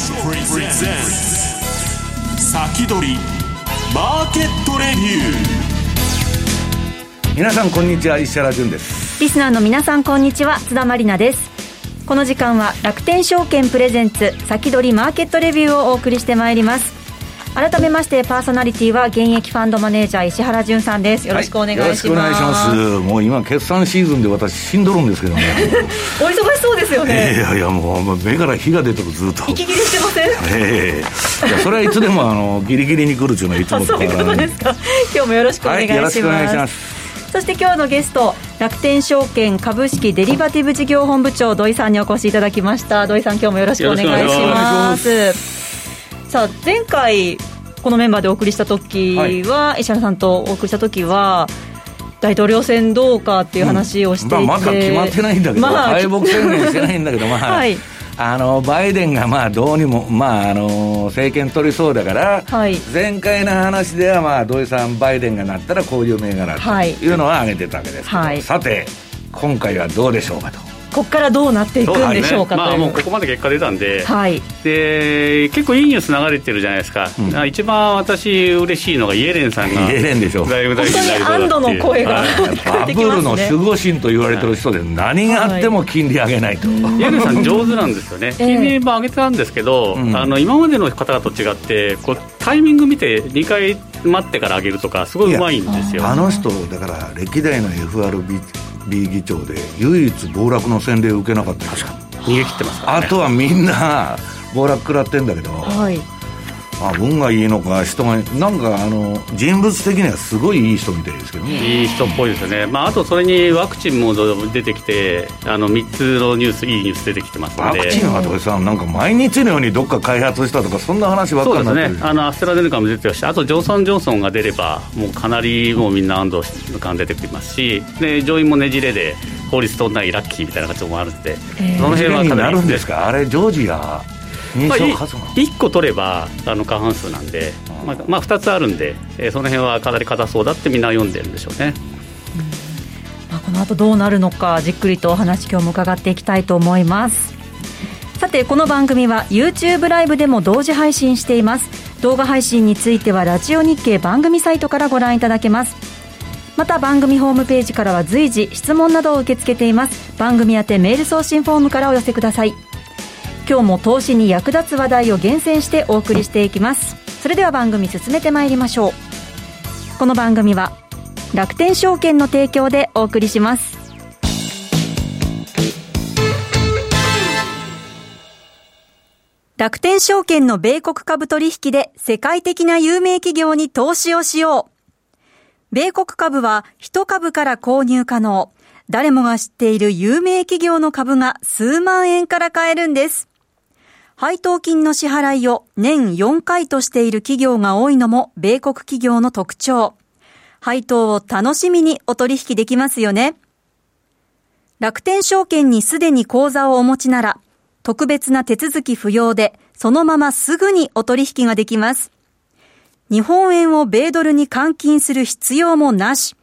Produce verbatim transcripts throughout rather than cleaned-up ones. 先取りマーケットレビュー。皆さんこんにちは、石原潤です。リスナーの皆さんこんにちは、津田まりなです。この時間は楽天証券プレゼンツ先取りマーケットレビューをお送りしてまいります。改めましてパーソナリティは現役ファンドマネージャー石原潤さんです。よろしくお願いします。はい、よろしくお願いします。もう今決算シーズンで私しんどるんですけどねお忙しそうですよね。いやいや、もう目から火が出てる、ずっと息切れしてません？ええ、いやそれはいつでもあのギリギリに来るというのはいつもと変わらない。そういうことですか。今日もよろしくお願いします。はい、よろしくお願いします。そして今日のゲスト、楽天証券株式デリバティブ事業本部長土井さんにお越しいただきました。土井さん、今日もよろしくお願いします。さあ、前回このメンバーでお送りした時は、はい、石原さんとお送りした時は大統領選どうかっていう話をしていて、うん、まあ、まだ決まってないんだけど、まあ、敗北宣言してないんだけど、まあはい、あのバイデンがまあどうにも、まあ、あの政権取りそうだから、はい、前回の話ではまあ土井さんバイデンがなったらこういう銘柄というのは挙げてたわけですけど、はい、さて今回はどうでしょうかと。ここからどうなっていくんでしょうか。そうですね。まあ、もうここまで結果出たんで、はい、で結構いいニュース流れてるじゃないですか、うん、一番私嬉しいのがイエレンさんがイエレンでしょ。だいぶ大事になりそうだっていう、本当に安堵の声が、はい、バブルの守護神と言われてる人で何があっても金利上げないと、はい、イエレンさん上手なんですよね。金利も上げてたんですけど、えー、あの今までの方々と違ってこうタイミング見てにかい待ってから上げるとかすごいうまいんですよ。あの人だから歴代の エフアールビー議長で唯一暴落の洗礼を受けなかった。確かに逃げ切ってますからね。あとはみんな暴落食らってんだけど、はい、まあ、運がいいのか人がなんかあの人物的にはすごいいい人みたいですけどね。いい人っぽいですよね。まあ、あとそれにワクチンも出てきて、あのみっつのニュースいいニュース出てきてますので。ワクチンはどうしたの、なんか毎日のようにどっか開発したとかそんな話ばっかりになってる。そうですね、あのアストラゼネカも出てました。あとジョンソンジョンソンが出ればもうかなりもうみんな安堵感出てきますし、で上院もねじれで法律通んないラッキーみたいな感じもあるので、えー、その辺はかなりいいですね。あれジョージアまあ、いっこ取ればあの過半数なんで、まあまあ、ふたつあるんで、えー、その辺はかなり硬そうだってみんな読んでるんでしょうね。うん、まあ、この後どうなるのかじっくりとお話今日も伺っていきたいと思います。さてこの番組は YouTube ライブでも同時配信しています。動画配信についてはラジオ日経番組サイトからご覧いただけます。また番組ホームページからは随時質問などを受け付けています。番組宛てメール送信フォームからお寄せください。今日も投資に役立つ話題を厳選してお送りしていきます。それでは番組進めてまいりましょう。この番組は楽天証券の提供でお送りします。楽天証券の米国株取引で世界的な有名企業に投資をしよう。米国株は一株から購入可能。誰もが知っている有名企業の株が数万円から買えるんです。配当金の支払いを年よんかいとしている企業が多いのも米国企業の特徴。配当を楽しみにお取引できますよね。楽天証券にすでに口座をお持ちなら、特別な手続き不要でそのまますぐにお取引ができます。日本円を米ドルに換金する必要もなし。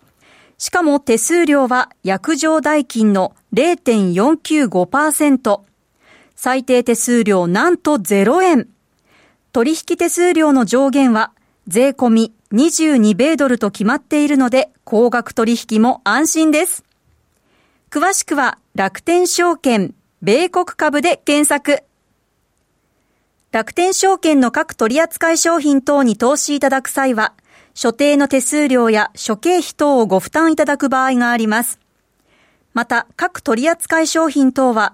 しかも手数料は約定代金の ゼロてんよんきゅうごパーセント。最低手数料なんとゼロえん。取引手数料の上限は税込みにじゅうにべいドルと決まっているので、高額取引も安心です。詳しくは楽天証券米国株で検索。楽天証券の各取扱商品等に投資いただく際は、所定の手数料や諸経費等をご負担いただく場合があります。また各取扱商品等は、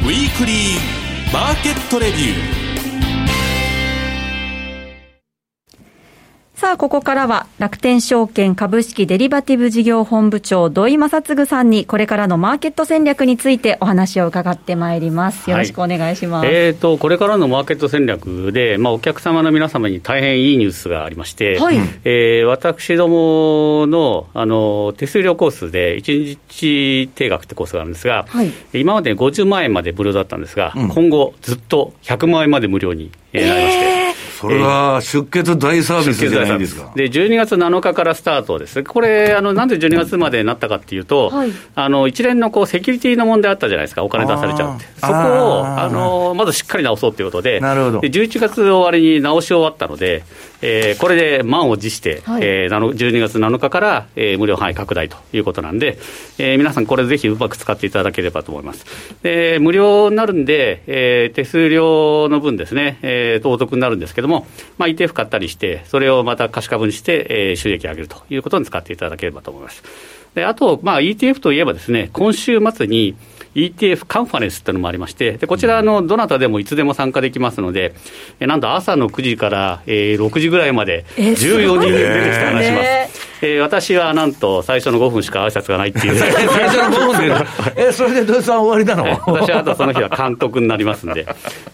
ウィークリーマーケットレビュー。ささあここからは楽天証券株式デリバティブ事業本部長土井正嗣さんにこれからのマーケット戦略についてお話を伺ってまいります。よろしくお願いします。はい、えーとこれからのマーケット戦略で、まあ、お客様の皆様に大変いいニュースがありまして、はいえー、私ども の, あの手数料コースでいちにち定額ってコースがあるんですが、はい、今までごじゅうまんえんまで無料だったんですが、うん、今後ずっとひゃくまんえんまで無料になりまして、えーそれは出血大サービスじゃないんですか。でじゅうにがつなのかからスタートです。これあのなんでじゅうにがつまでになったかっていうと、はい、あの一連のこうセキュリティの問題あったじゃないですか。お金出されちゃうって、そこをああのまずしっかり直そうということで、なるほど。でじゅういちがつ終わりに直し終わったので、えー、これで満を持して、はいえー、じゅうにがつなのかから、えー、無料範囲拡大ということなんで、えー、皆さんこれぜひうまく使っていただければと思います。で無料になるんで、えー、手数料の分ですね、えー、お得になるんですけども、まあ、イーティーエフ 買ったりしてそれをまた貸し株にして、えー、収益を上げるということに使っていただければと思います。であと、まあ、イーティーエフ といえばですね、今週末に イーティーエフ カンファレンスというのもありまして、でこちらのどなたでもいつでも参加できますので、えなんと朝のくじから、えー、ろくじぐらいまでじゅうよにん出てきて話します。えーえー、私はなんと最初のごふんしか挨拶がないっていう最初のごふんでえそれで土井さん終わりなの、えー、私はあとその日は監督になりますんで、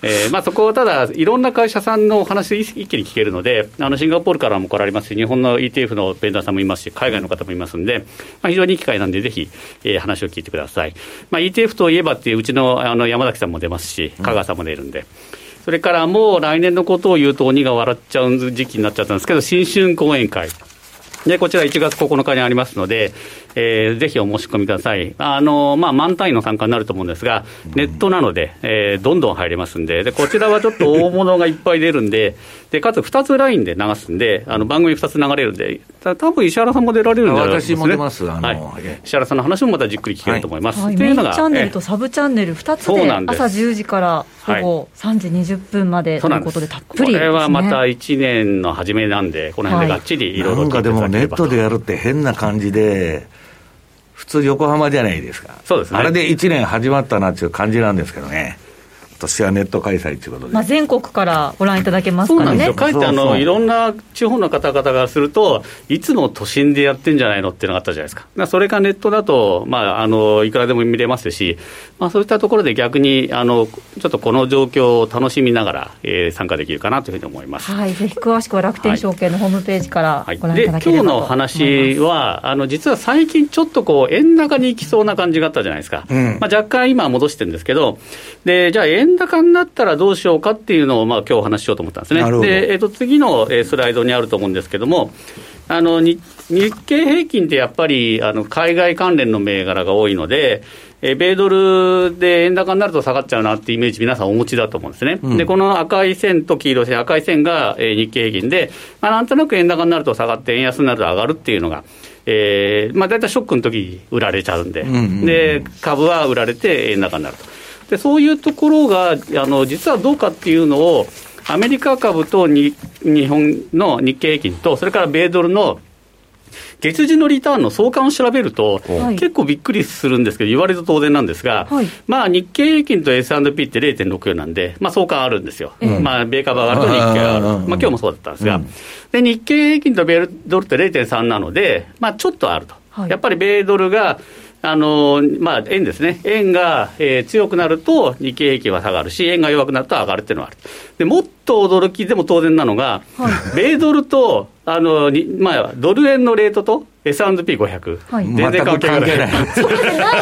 えーまあ、そこをただいろんな会社さんのお話一気に聞けるので、あのシンガポールからも来られますし、日本の イーティーエフ のベンダーさんもいますし、海外の方もいますんで、まあ、非常にいい機会なんでぜひ、えー、話を聞いてください。まあ、イーティーエフ といえばっていううち の, あの山崎さんも出ますし、香川さんも出るんで、うんそれからもう来年のことを言うと鬼が笑っちゃう時期になっちゃったんですけど、新春講演会でこちらいちがつここのかにありますので、えー、ぜひお申し込みください。あの、まあ、満単位の参加になると思うんですが、ネットなので、えー、どんどん入れますん で, でこちらはちょっと大物がいっぱい出るん で, でかつふたつラインで流すんで、あの番組ふたつ流れるんで、た多分石原さんも出られるんじゃないですか、ね、私も出ます、あのはい、石原さんの話もまたじっくり聞けると思います、はい、というのがメインチャンネルとサブチャンネルふたつで朝じゅうじから午後さんじにじゅっぷんまでということでたっぷりですね。これはまたいちねんの初めなんで、この辺でがっちりいろいろと、はい、でもネットでやるって変な感じで、普通横浜じゃないですか。そうですね、あれでいちねん始まったなっていう感じなんですけどね。今年はネット開催ということで、まあ、全国からご覧いただけますからね。そうなんですよ。かえってあのいろんな地方の方々がすると、いつも都心でやってんじゃないのっていうのがあったじゃないですか。それがネットだと、まあ、あのいくらでも見れますし、まあ、そういったところで逆にあのちょっとこの状況を楽しみながら、えー、参加できるかなというふうに思います。はい、ぜひ詳しくは楽天証券のホームページからご覧いただければと思います。はいはい、で今日の話はあの実は最近ちょっとこう円高に行きそうな感じがあったじゃないですか、うんまあ、若干今戻してるんですけど、でじゃあ円円高になったらどうしようかっていうのを、まあ、今日お話ししようと思ったんですね。で、えー、と次のスライドにあると思うんですけども、あの日経平均ってやっぱりあの海外関連の銘柄が多いので、え米ドルで円高になると下がっちゃうなってイメージ皆さんお持ちだと思うんですね、うん、でこの赤い線と黄色い線、赤い線が日経平均で、まあ、なんとなく円高になると下がって円安になると上がるっていうのが、えーまあ、だいたいショックの時に売られちゃうん で,、うんうんうん、で株は売られて円高になると。でそういうところがあの実はどうかっていうのを、アメリカ株とに日本の日経平均と、それから米ドルの月次のリターンの相関を調べると、はい、結構びっくりするんですけど、言われる当然なんですが、はいまあ、日経平均と エスアンドピー って れいてんろくよん なんで、まあ、相関あるんですよ、うんまあ、米株上がると日経が上がる、まあ、今日もそうだったんですが、うん、で日経平均と米ドルって れいてんさん なので、まあ、ちょっとあると、はい、やっぱり米ドルがあのまあ、円ですね、円が、えー、強くなると日経平均は下がるし、円が弱くなると上がるっていうのはある。でもっと驚きでも当然なのが、はい、米ドルとあの、まあ、ドル円のレートと エスアンドピーごひゃく、はい、全然関係ない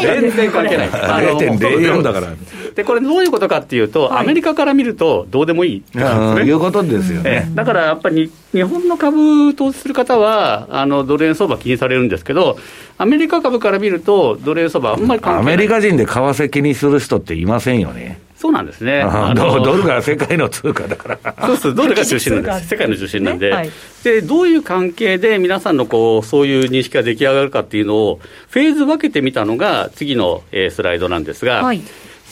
全然関係ないれいてんれいよん だから。でこれどういうことかっていうと、はい、アメリカから見るとどうでもいいと、ね、いうことですよね。だからやっぱり日本の株投資する方はあのドル円相場気にされるんですけど、アメリカ株から見るとドル円相場あんまり関係ない。アメリカ人で為替気にする人っていませんよね。そうなんですね。ああのドルが世界の通貨だからそうそうドルが中心なんです世界の中心なんで、ねはい、でどういう関係で皆さんのこうそういう認識が出来上がるかっていうのをフェーズ分けてみたのが次の、えー、スライドなんですが、はい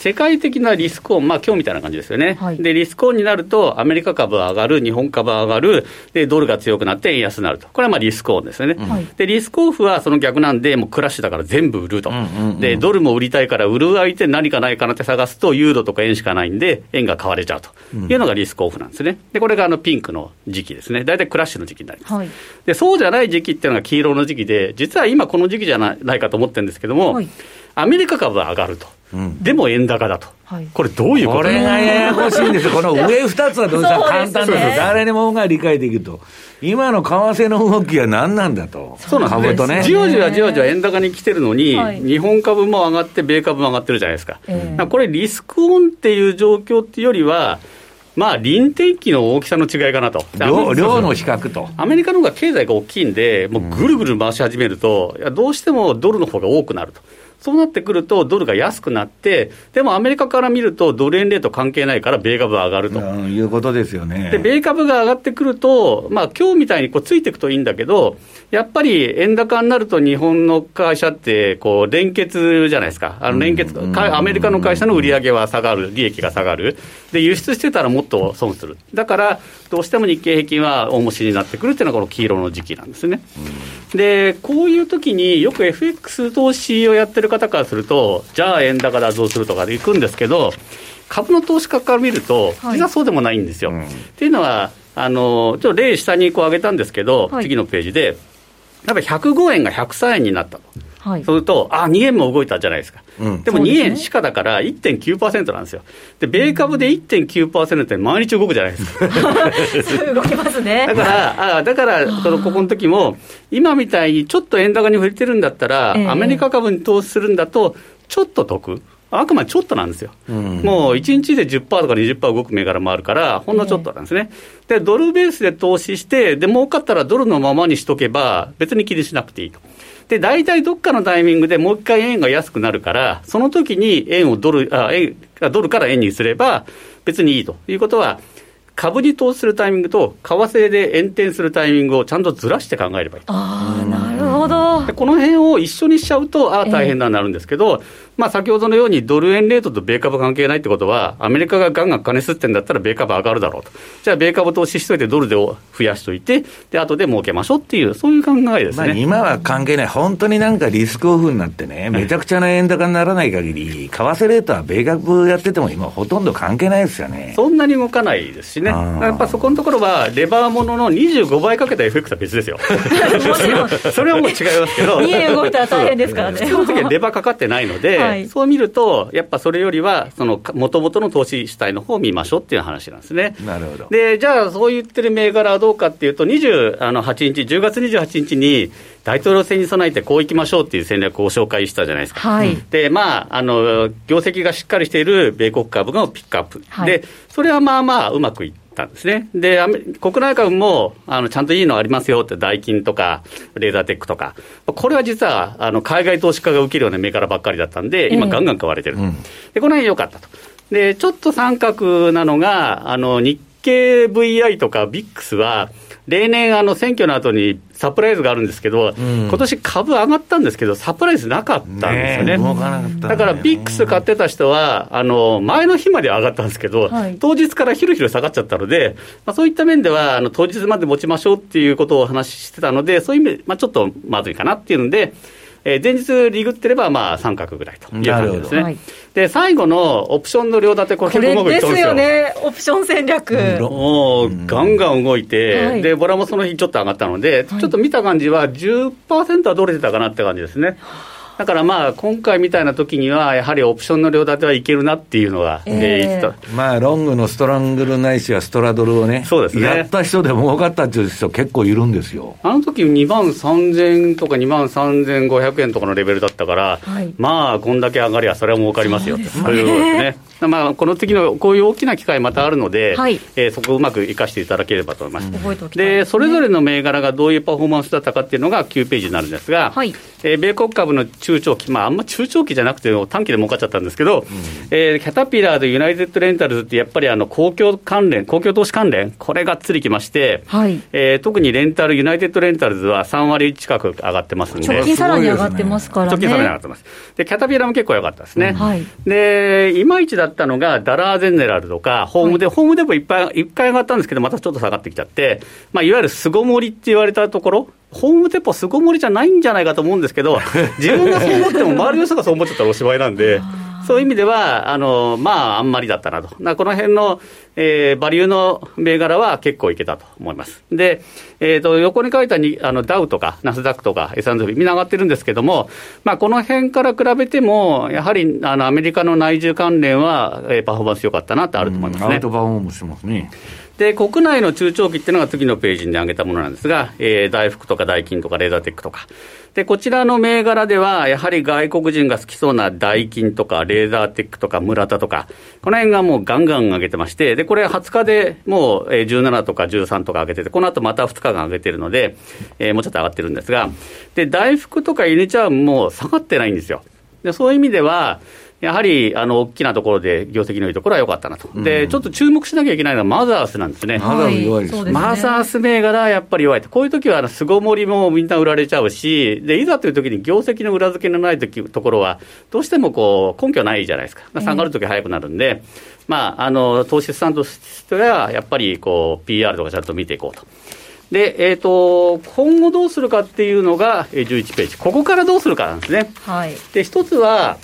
世界的なリスクオン、まあ、今日みたいな感じですよね、はい、でリスクオンになるとアメリカ株は上がる、日本株は上がる、でドルが強くなって円安になると、これはまあリスクオンですよね、はい、でリスクオフはその逆なんで、もうクラッシュだから全部売ると、うんうんうん、でドルも売りたいから売る相手何かないかなって探すとユーロとか円しかないんで円が買われちゃうというのがリスクオフなんですね。でこれがあのピンクの時期ですね、だいたいクラッシュの時期になります、はい、でそうじゃない時期っていうのが黄色の時期で、実は今この時期じゃないかと思ってるんですけども、はい、アメリカ株は上がると、うん、でも円高だと、はい、これどういうことですか。これがややこしいんですよこの上ふたつはどうしたら簡単だと、ね、誰でもが理解できると、今の為替の動きは何なんだと。そうなんです、株とね、じわじわじわじわ円高に来てるのに、はい、日本株も上がって米株も上がってるじゃないですか、えー、だからこれリスクオンっていう状況っていうよりは、まあ、臨転機の大きさの違いかなと。量、量の比較と。アメリカの方が経済が大きいんで、もうぐるぐる回し始めると、うん、どうしてもドルの方が多くなると。そうなってくるとドルが安くなって、でもアメリカから見るとドル円レート関係ないから米株は上がるということですよね。で米株が上がってくると、まあ、今日みたいにこうついていくといいんだけど、やっぱり円高になると日本の会社ってこう連結じゃないですか、あの連結、アメリカの会社の売り上げは下がる、利益が下がる、で輸出してたらもっと損する、だからどうしても日経平均は重しになってくるっていうのがこの黄色の時期なんですね。でこういう時によく エフエックス 投資をやってる方からすると、じゃあ円高だどうするとかでいくんですけど、株の投資家から見ると実はそうでもないんですよ、はい、っていうのはあのちょっと例下にこう上げたんですけど、はい、次のページでやっぱひゃくごえんがひゃくさんえんになったと、はい、そうするとあにえんも動いたじゃないですか、うん、でもにえんしかだから いってんきゅうパーセント なんですよ。で米株で いってんきゅうパーセント って毎日動くじゃないですか動きますね。だからあだからこのここの時も今みたいにちょっと円高に触れてるんだったら、えー、アメリカ株に投資するんだとちょっと得、あくまでちょっとなんですよ、うん、もういちにちで じゅっパーセント とか にじゅっパーセント 動く銘柄もあるからほんのちょっとなんですね、えー、でドルベースで投資してで儲かったらドルのままにしとけば別に気にしなくていいと。で大体どっかのタイミングでもう一回円が安くなるから、その時に円をドル、あ、円、ドルから円にすれば別にいいということは、株に投資するタイミングと為替で円転するタイミングをちゃんとずらして考えればいいと。ああなるほど。でこの辺を一緒にしちゃうとああ大変だになるんですけど、えーまあ、先ほどのようにドル円レートと米株関係ないってことは、アメリカがガンガン金吸ってんだったら米株上がるだろうと、じゃあ米株投資しといてドルで増やしといてで後で儲けましょうっていう、そういう考えですね、まあ、今は関係ない。本当になんかリスクオフになってね、めちゃくちゃな円高にならない限り為替レートは米株やってても今ほとんど関係ないですよね。そんなに動かないですしね。やっぱそこのところはレバーもののにじゅうごばいかけた エフエックス は別ですよそれはもう違いますけどにえん動いたら大変ですからね。その時はレバーかかってないのではい、そう見るとやっぱそれよりはもともとの投資主体の方を見ましょうっていう話なんですね。なるほど。でじゃあそう言ってる銘柄はどうかっていうと、にじゅうはちにちじゅうがつにじゅうはちにちに大統領選に備えてこういきましょうっていう戦略を紹介したじゃないですか、はい、でまああの業績がしっかりしている米国株がピックアップ、はい、でそれはまあまあうまくいってたんですね。で国内株もあのちゃんといいのありますよって、ダイキンとかレーザーテックとか、これは実はあの海外投資家が受けるような銘柄ばっかりだったんで今ガンガン買われてる、えーうん、でこの辺良かったと。でちょっと三角なのがあの日経 ブイアイ とか ビックス は例年あの選挙の後にサプライズがあるんですけど、うん、今年株上がったんですけどサプライズなかったんですよ ね, ね, 動かなかったね。だからビックス買ってた人はあの前の日まで上がったんですけど、はい、当日からひるひる下がっちゃったので、まあ、そういった面ではあの当日まで持ちましょうっていうことをお話ししてたので、そういう意味で、まあ、ちょっとまずいかなっていうので、えー、前日リグってればまあ三角ぐらいという感じですね。で最後のオプションの両立て、これですよね、オプション戦略、うん、もうガンガン動いて、はい、でボラもその日ちょっと上がったので、はい、ちょっと見た感じは じゅっパーセント はどれてたかなって感じですね。だからまあ今回みたいな時にはやはりオプションの両立てはいけるなっていうのが、えーまあ、ロングのストラングルないしはストラドルを ね, そうですねやった人で儲かったっていう人結構いるんですよ。あの時にまんさんぜんえんとかにまんさんぜんごひゃくえんとかのレベルだったから、はい、まあこんだけ上がりゃそれは儲かりますよって、そうですね。まあ、この次のこういう大きな機会またあるので、はい、えー、そこをうまく生かしていただければと思います。覚えておきたいですね。で、それぞれの銘柄がどういうパフォーマンスだったかっていうのがきゅうページになるんですが、はい、えー、米国株の中長期、まあ、あんま中長期じゃなくて短期で儲かっちゃったんですけど、うん、えー、キャタピラーとユナイテッドレンタルズってやっぱりあの公共関連、公共投資関連、これがっつりきまして、はい、えー、特にレンタル、ユナイテッドレンタルズはさんわり近く上がってますんで、直近さらに上がってますからね。直近さらに上がってます。で、キャタピラーも結構良かったですね。うん、はい、で、いまいちだったのがダラーゼネラルとかホームで、はい、ホームでもいっぱいいっかい上がったんですけどまたちょっと下がってきちゃって、まあ、いわゆる巣ごもりって言われたところ、ホームデポ巣ごもりじゃないんじゃないかと思うんですけど自分がそう思っても周りの人がそう思っちゃったらおしまいなんでそういう意味では あ, の、まあ、あんまりだったなと。なこの辺の、えー、バリューの銘柄は結構いけたと思います。で、えー、と横に書いたにあのダウとかナスダックとか エスアンドピー みんな上がってるんですけども、まあ、この辺から比べてもやはりあのアメリカの内需関連は、えー、パフォーマンス良かったなってあると思いますね。アウトバウンドしますね。で、国内の中長期っていうのが次のページに挙げたものなんですが、えー、大福とかダイキンとかレーザーテックとかで、こちらの銘柄ではやはり外国人が好きそうなダイキンとかレーザーテックとかムラタとかこの辺がもうガンガン上げてまして、でこれはつかでもうじゅうななとかじゅうさんとか上げてて、この後またふつかかん上げてるので、えー、もうちょっと上がってるんですが、で大福とかユニチャームも下がってないんですよ。でそういう意味ではやはりあの大きなところで業績のいいところは良かったなと、うん、でちょっと注目しなきゃいけないのはマザースなんですね。マザース弱いですね。マザース銘柄はやっぱり弱いと。こういう時は巣ごもりもみんな売られちゃうし、でいざという時に業績の裏付けのない時ところはどうしてもこう根拠ないじゃないですか。下がる時早くなるんで、うん、まあ、あの投資さんとしてはやっぱりこう ピーアール とかちゃんと見ていこうと。で、えー、と今後どうするかっていうのがじゅういちページ。ここからどうするかなんですね、はい、で一つは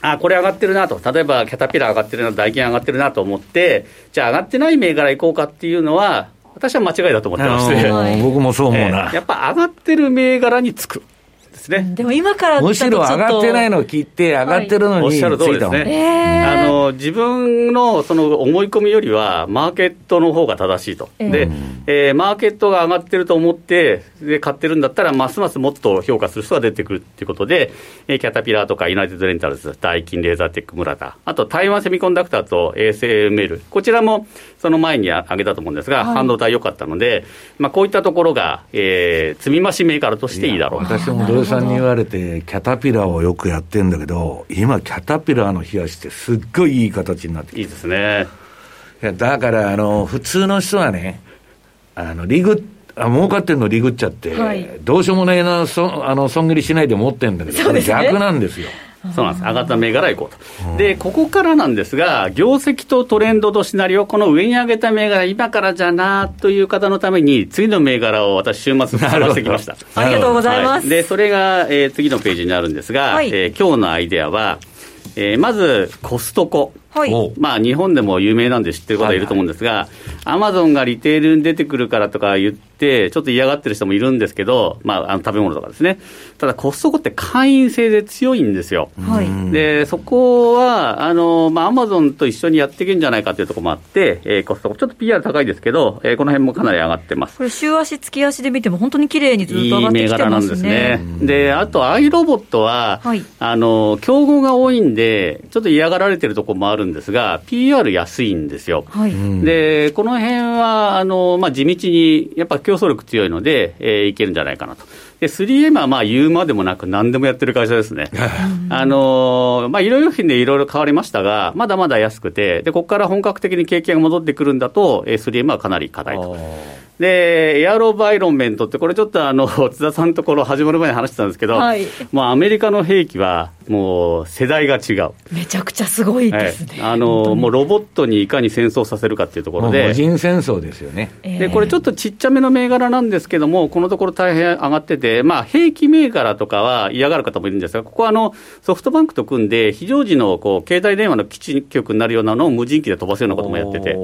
あこれ上がってるなと、例えばキャタピラー上がってるな、ダイキン上がってるなと思ってじゃあ上がってない銘柄行こうかっていうのは私は間違いだと思ってまして、はい、僕もそう思うな、えー、やっぱ上がってる銘柄につくですね。でも今からむしろ上がってないのを聞いて上がってるのに、はい、おっしゃる通りですね。あの自分のその思い込みよりはマーケットの方が正しいと、えーでえー、マーケットが上がってると思ってで買ってるんだったらますますもっと評価する人が出てくるということで、えー、キャタピラーとかユナイテッドレンタルズ、ダイキン、レーザーテック、ムラタ、あと台湾セミコンダクターと エーエスエムエル、 こちらもその前に上げたと思うんですが、はい、半導体良かったので、まあ、こういったところが、えー、積み増し銘柄としていいだろう。私も土井さんに言われてキャタピラーをよくやってるんだけど今キャタピラーの冷やしってすっごいいい形になってきていいですね。いやだからあの普通の人はねあのリグあ儲かってるのリグっちゃって、はい、どうしようもないなそあの損切りしないで持ってるんだけど、そうですね、逆なんですよ。そうなんです。上がった銘柄いこうと、うん、でここからなんですが業績とトレンドとシナリオ、この上に上げた銘柄今からじゃなという方のために次の銘柄を私週末探してきました。ありがとうございます、はい、でそれが、えー、次のページになるんですが、はい、えー、今日のアイデアは、えー、まずコストコ、はい、まあ、日本でも有名なんで知ってる方いると思うんですが、アマゾンがリテールに出てくるからとか言ってちょっと嫌がってる人もいるんですけど、まあ、あの食べ物とかですね。ただコストコって会員制で強いんですよ、はい、でそこはあの、まあ、アマゾンと一緒にやっていけるんじゃないかというところもあって、えー、コストコちょっと ピーアール 高いですけど、えー、この辺もかなり上がってます。これ週足月足で見ても本当に綺麗にずっと上がってきてますね。いい銘柄なんですね。であとアイロボットは、はい、あの競合が多いんでちょっと嫌がられてるところもあるんですが ピーアール 安いんですよ、はい、でこの辺はあの、まあ、地道にやっぱ競争力強いので、えー、いけるんじゃないかなと。で スリーエム はまあ言うまでもなく何でもやってる会社ですね。あの、まあ、医療用品でいろいろ変わりましたがまだまだ安くて、でここから本格的に景気が戻ってくるんだと スリーエム はかなり課題と。でエアロバイロンメントってこれちょっとあの津田さんのところ始まる前に話してたんですけど、はい、もうアメリカの兵器はもう世代が違う。めちゃくちゃすごいですね、はい、あのもうロボットにいかに戦争させるかっていうところで個人戦争ですよね。でこれちょっとちっちゃめの銘柄なんですけどもこのところ大変上がってて、まあ、兵器銘柄とかは嫌がる方もいるんですが、ここはあのソフトバンクと組んで非常時のこう携帯電話の基地局になるようなのを無人機で飛ばすようなこともやってて、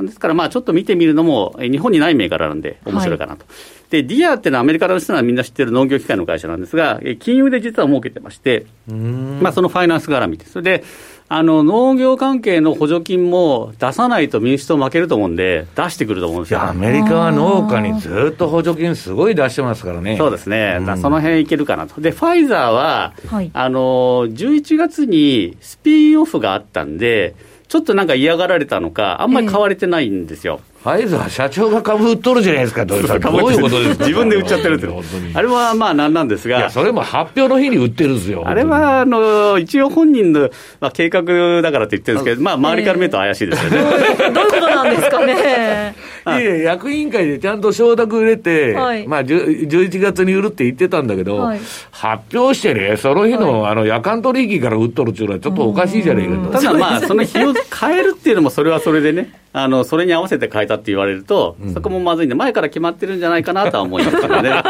ですからまあちょっと見てみるのも日本にない銘柄なんで面白いかなと、はい、でディアっていうのはアメリカの人はみんな知ってる農業機械の会社なんですが金融で実は儲けてまして、うーん、まあ、そのファイナンス絡みです。それであの農業関係の補助金も出さないと民主党負けると思うんで出してくると思うんですよ。アメリカは農家にずっと補助金すごい出してますからね。そうですね、うん、だその辺いけるかなと。でファイザーは、はい、あのじゅういちがつにスピンオフがあったんでちょっとなんか嫌がられたのかあんまり買われてないんですよ、ええファイザー社長が株売っとるじゃないですか。どういうことですか。自分で売っちゃってるってあれはまあなんなんですが、いやそれも発表の日に売ってるんですよ。あれはあの一応本人の、まあ、計画だからって言ってるんですけど、まあ、周りから見ると怪しいですよね、えー、どういうことなんですかねいや役員会でちゃんと承諾入れて、はいまあ、じゅういちがつに売るって言ってたんだけど、はい、発表してねその日 の,、はい、あの夜間取引から売っとるっていうのはちょっとおかしいじゃないかと。ただまあその日を変えるっていうのもそれはそれでねあのそれに合わせて変えたって言われると、うん、そこもまずいんで前から決まってるんじゃないかなとは思いますからね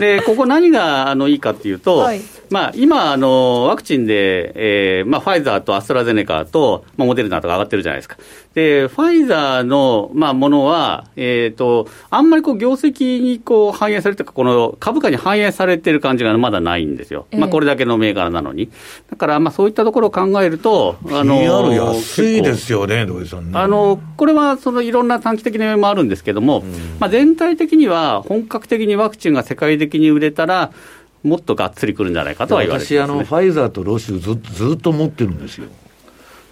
でここ何があのいいかっていうと、はいまあ、今あのワクチンで、えーまあ、ファイザーとアストラゼネカと、まあ、モデルナとか上がってるじゃないですか。でファイザーの、まあ、ものは、えー、とあんまりこう業績にこう反映されてこの株価に反映されてる感じがまだないんですよ、えーまあ、これだけの銘柄なのに。だからまあそういったところを考えるとあの ピーアール 安いですよね土井さんね。あのこれはそのいろんな短期的な面もあるんですけども、まあ、全体的には本格的にワクチンが世界的に売れたらもっとがっつりくるんじゃないかとは言われてますね。私あのファイザーとロシュ ず, ずっと持ってるんですよ。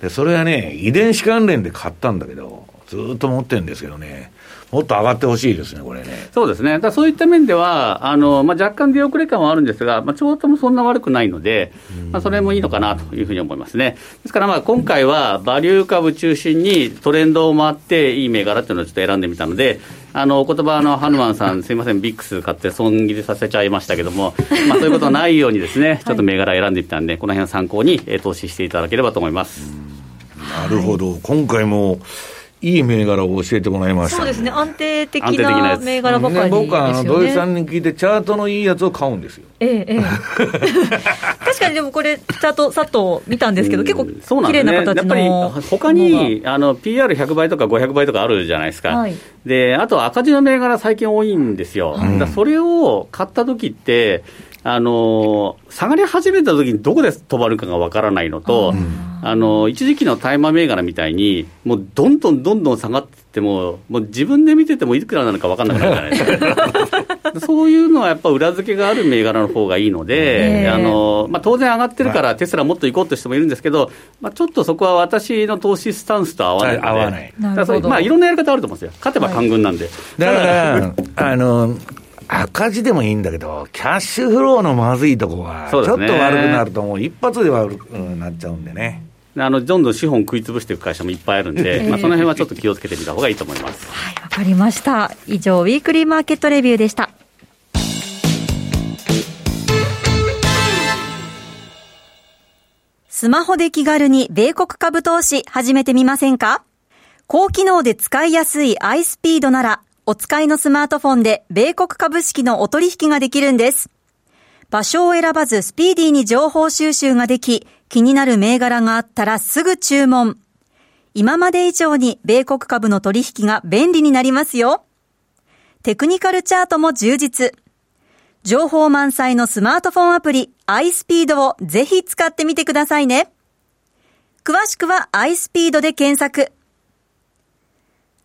でそれはね遺伝子関連で買ったんだけどずっと持ってるんですけどねもっと上がってほしいですねこれね。そうですね。だからそういった面ではあの、まあ、若干出遅れ感はあるんですが、まあ、長期もそんな悪くないので、まあ、それもいいのかなというふうに思いますね。ですからまあ今回はバリュー株中心にトレンドを回っていい銘柄というのをちょっと選んでみたのであのお言葉のハヌマンさんすいませんビックス買って損切りさせちゃいましたけども、まあ、そういうことないようにですね、はい、ちょっと銘柄選んでみたんでこの辺を参考に投資していただければと思います。なるほど、はい、今回もいい銘柄を教えてもらいました、ね、そうですね安定的な銘柄ばかりですよね。僕はあの土井さんに聞いてチャートのいいやつを買うんですよ、ええええ、確かにでもこれチャートさっと見たんですけど結構綺麗な形の、うん、そうなんですね。やっぱり他にあの ピーアールひゃくばいとかごひゃくばいとかあるじゃないですか、はい、であと赤字の銘柄最近多いんですよ、うん、だそれを買った時ってあの下がり始めた時にどこで止まるかがわからないのと、うん、あの一時期のタイマー銘柄みたいにもうどんどんどんどん下がってってももう自分で見ててもいくらなのかわからなくなるじゃないですかそういうのはやっぱ裏付けがある銘柄の方がいいのであの、まあ、当然上がってるからテスラもっと行こうとしてもいるんですけど、まあ、ちょっとそこは私の投資スタンスと合わないので合わないだからそう、まあ、いろんなやり方あると思うんですよ。勝てば官軍なんで、はい、だからあの赤字でもいいんだけどキャッシュフローのまずいとこはちょっと悪くなるともう一発で悪くなっちゃうんでね。あのどんどん資本食い潰していく会社もいっぱいあるんで、えーまあ、その辺はちょっと気をつけてみた方がいいと思いますはいわかりました。以上ウィークリーマーケットレビューでした。スマホで気軽に米国株投資始めてみませんか。高機能で使いやすい iSpeed ならお使いのスマートフォンで米国株式のお取引ができるんです。場所を選ばずスピーディーに情報収集ができ、気になる銘柄があったらすぐ注文。今まで以上に米国株の取引が便利になりますよ。テクニカルチャートも充実。情報満載のスマートフォンアプリ iSpeed をぜひ使ってみてくださいね。詳しくは iSpeed で検索。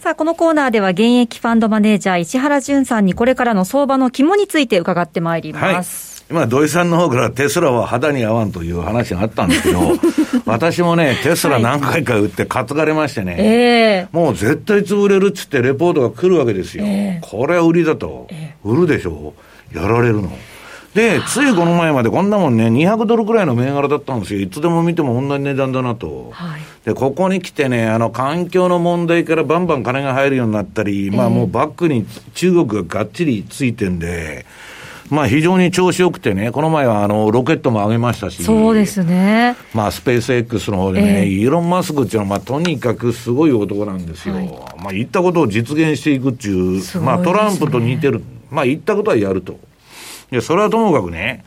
さあこのコーナーでは現役ファンドマネージャー石原潤さんにこれからの相場の肝について伺ってまいります、はい今土井さんの方からテスラは肌に合わんという話があったんですけど私もねテスラ何回か売って担がれましてね、はいえー、もう絶対潰れるっつってレポートが来るわけですよ、えー、これは売りだと、えー、売るでしょう、やられるので、ついこの前までこんなもんねにひゃくドルくらいの銘柄だったんですよ。いつでも見ても同じ値段だなと、はい、でここに来てね、あの環境の問題からバンバン金が入るようになったり、えー、まあもうバックに中国ががっちりついてんで、まあ非常に調子よくてね、この前はあのロケットも上げましたし、そうですね。まあスペース X の方でね、えー、イーロン・マスクっていうのはまあとにかくすごい男なんですよ、はい、まあ言ったことを実現していくっていう、ね、まあトランプと似てる、まあ言ったことはやると。でそれはともかくね、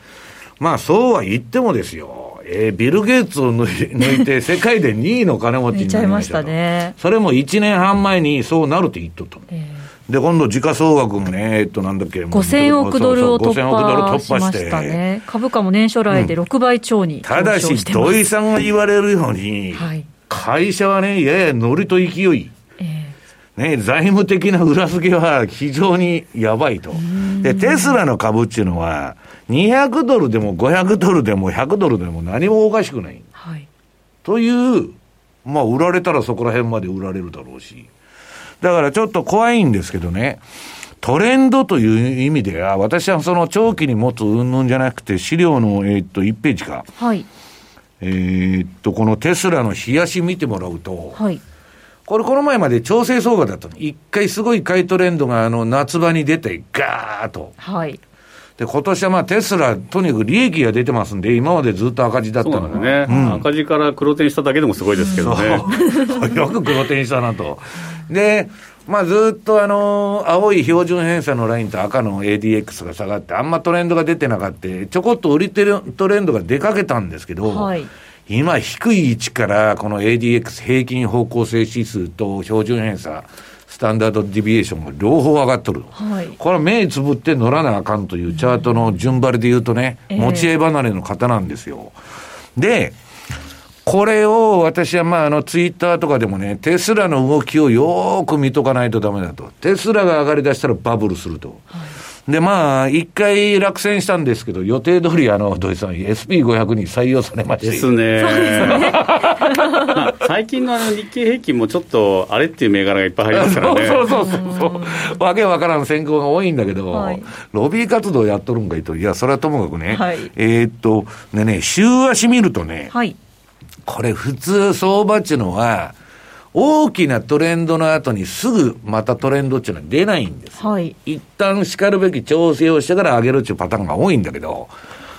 まあそうは言ってもですよ、えー、ビル・ゲイツを抜い、抜いて世界でにいの金持ちになりましたと。それもいちねんはんまえにそうなるって言っとったの、えーで今度時価総額もね、えっとなんだっけ、ごせんおくドルを突破しましたね。株価も年初来でろくばい超に、うん、ただし土井さんが言われるように、はい、会社はねややノリと勢い、えーね、財務的な裏付けは非常にやばいと。でテスラの株っていうのはにひゃくドルでもごひゃくドルでもひゃくドルでも何もおかしくない、はい、という、まあ、売られたらそこら辺まで売られるだろうし、だからちょっと怖いんですけどね、トレンドという意味では、私はその長期に持つ云々じゃなくて、資料の、えー、っといちページか、はい、えー、っとこのテスラの冷やし見てもらうと、はい、これこの前まで調整相場だったの。一回すごい買いトレンドがあの夏場に出てガーッと、はい、で今年はまあテスラとにかく利益が出てますんで、今までずっと赤字だったのが、ねうん、赤字から黒点しただけでもすごいですけどねよく黒点したなとで、まあ、ずっとあの青い標準偏差のラインと赤の エーディーエックス が下がってあんまトレンドが出てなかった、ちょこっと売りてるトレンドが出かけたんですけど、はい、今低い位置からこの エーディーエックス 平均方向性指数と標準偏差スタンダードディビエーションが両方上がっとる、はい、これ目つぶって乗らなあかんというチャートの順張りで言うとね、えー、持ち合い離れの方なんですよ。でこれを私はまああのツイッターとかでもね、テスラの動きをよーく見とかないとダメだと。テスラが上がりだしたらバブルすると、はい、でまあ一回落選したんですけど、予定通りあの土井さん エスピーごひゃく に採用されましたですね。そうですね最近 の, あの日経平均もちょっとあれっていう銘柄がいっぱい入りますからねそうそうそうそうわけわからん選考が多いんだけど、はい、ロビー活動やっとるんかいと。いやそれはともかくね、はい、えー、っとでね週足見るとね、はい、これ普通相場っていうのは大きなトレンドの後にすぐまたトレンドっていうのは出ないんです、はい、一旦しかるべき調整をしてから上げるっていうパターンが多いんだけど、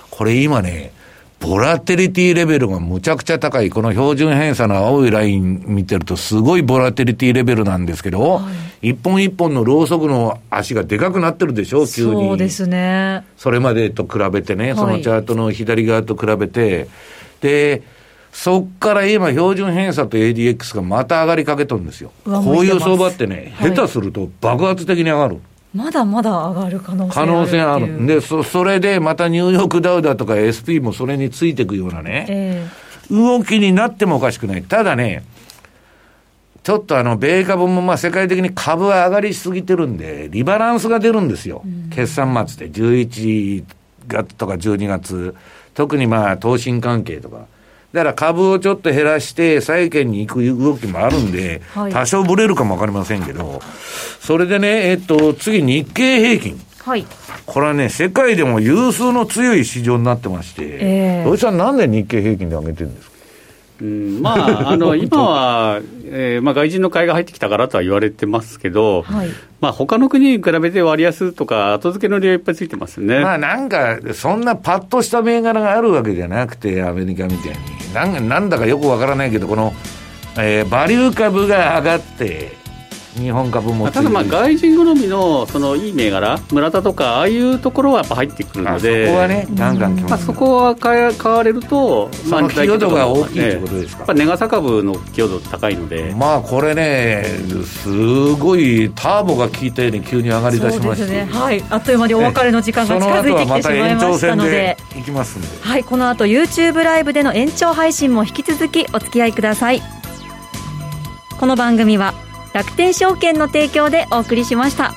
これ今ねボラテリティレベルがむちゃくちゃ高い。この標準偏差の青いライン見てるとすごいボラテリティレベルなんですけど、はい、一本一本のロウソクの足がでかくなってるでしょ急に。そうですね。それまでと比べてね、はい、そのチャートの左側と比べてで、そっから今標準偏差と エーディーエックス がまた上がりかけとるんですよ。こういう相場ってね、はい、下手すると爆発的に上がる。まだまだ上がる可能性ある。可能性ある。で、そ、それでまたニューヨークダウだとか エスピー もそれについていくようなね、えー、動きになってもおかしくない。ただね、ちょっとあの米株もまあ世界的に株は上がりすぎてるんでリバランスが出るんですよ、うん、決算末でじゅういちがつとかじゅうにがつ、特にまあ投信関係とかだから株をちょっと減らして債券に行く動きもあるんで、はい、多少ブレるかもわかりませんけど、それでね、えっと、次日経平均、はい、これはね世界でも有数の強い市場になってまして、えー、土井さんなんで日経平均で上げてるんですか。うん、まあ、あの今は、えーまあ、外人の買いが入ってきたからとは言われてますけど、はい、まあ、他の国に比べて割安とか後付けの利がいっぱいついてますね。まあ、なんかそんなパッとした銘柄があるわけじゃなくて、アメリカみたいにな ん, なんだかよくわからないけどこの、えー、バリュー株が上がって日本株もただまあ外人好み の, そのいい銘柄村田とかああいうところはやっぱ入ってくるので、あそこはねガンガン来ます、まあ、そこは買われるとその寄与度が大きいということですか。やっぱ値傘株の寄与度高いので、まあこれねすごいターボが効いたように急に上がりだしまして、ね、はい、あっという間にお別れの時間が近づいてきてしまいましたの で, その後はまた延長戦でいきますんで、はい、この後 YouTube ライブでの延長配信も引き続きお付き合いください。この番組は楽天証券の提供でお送りしました。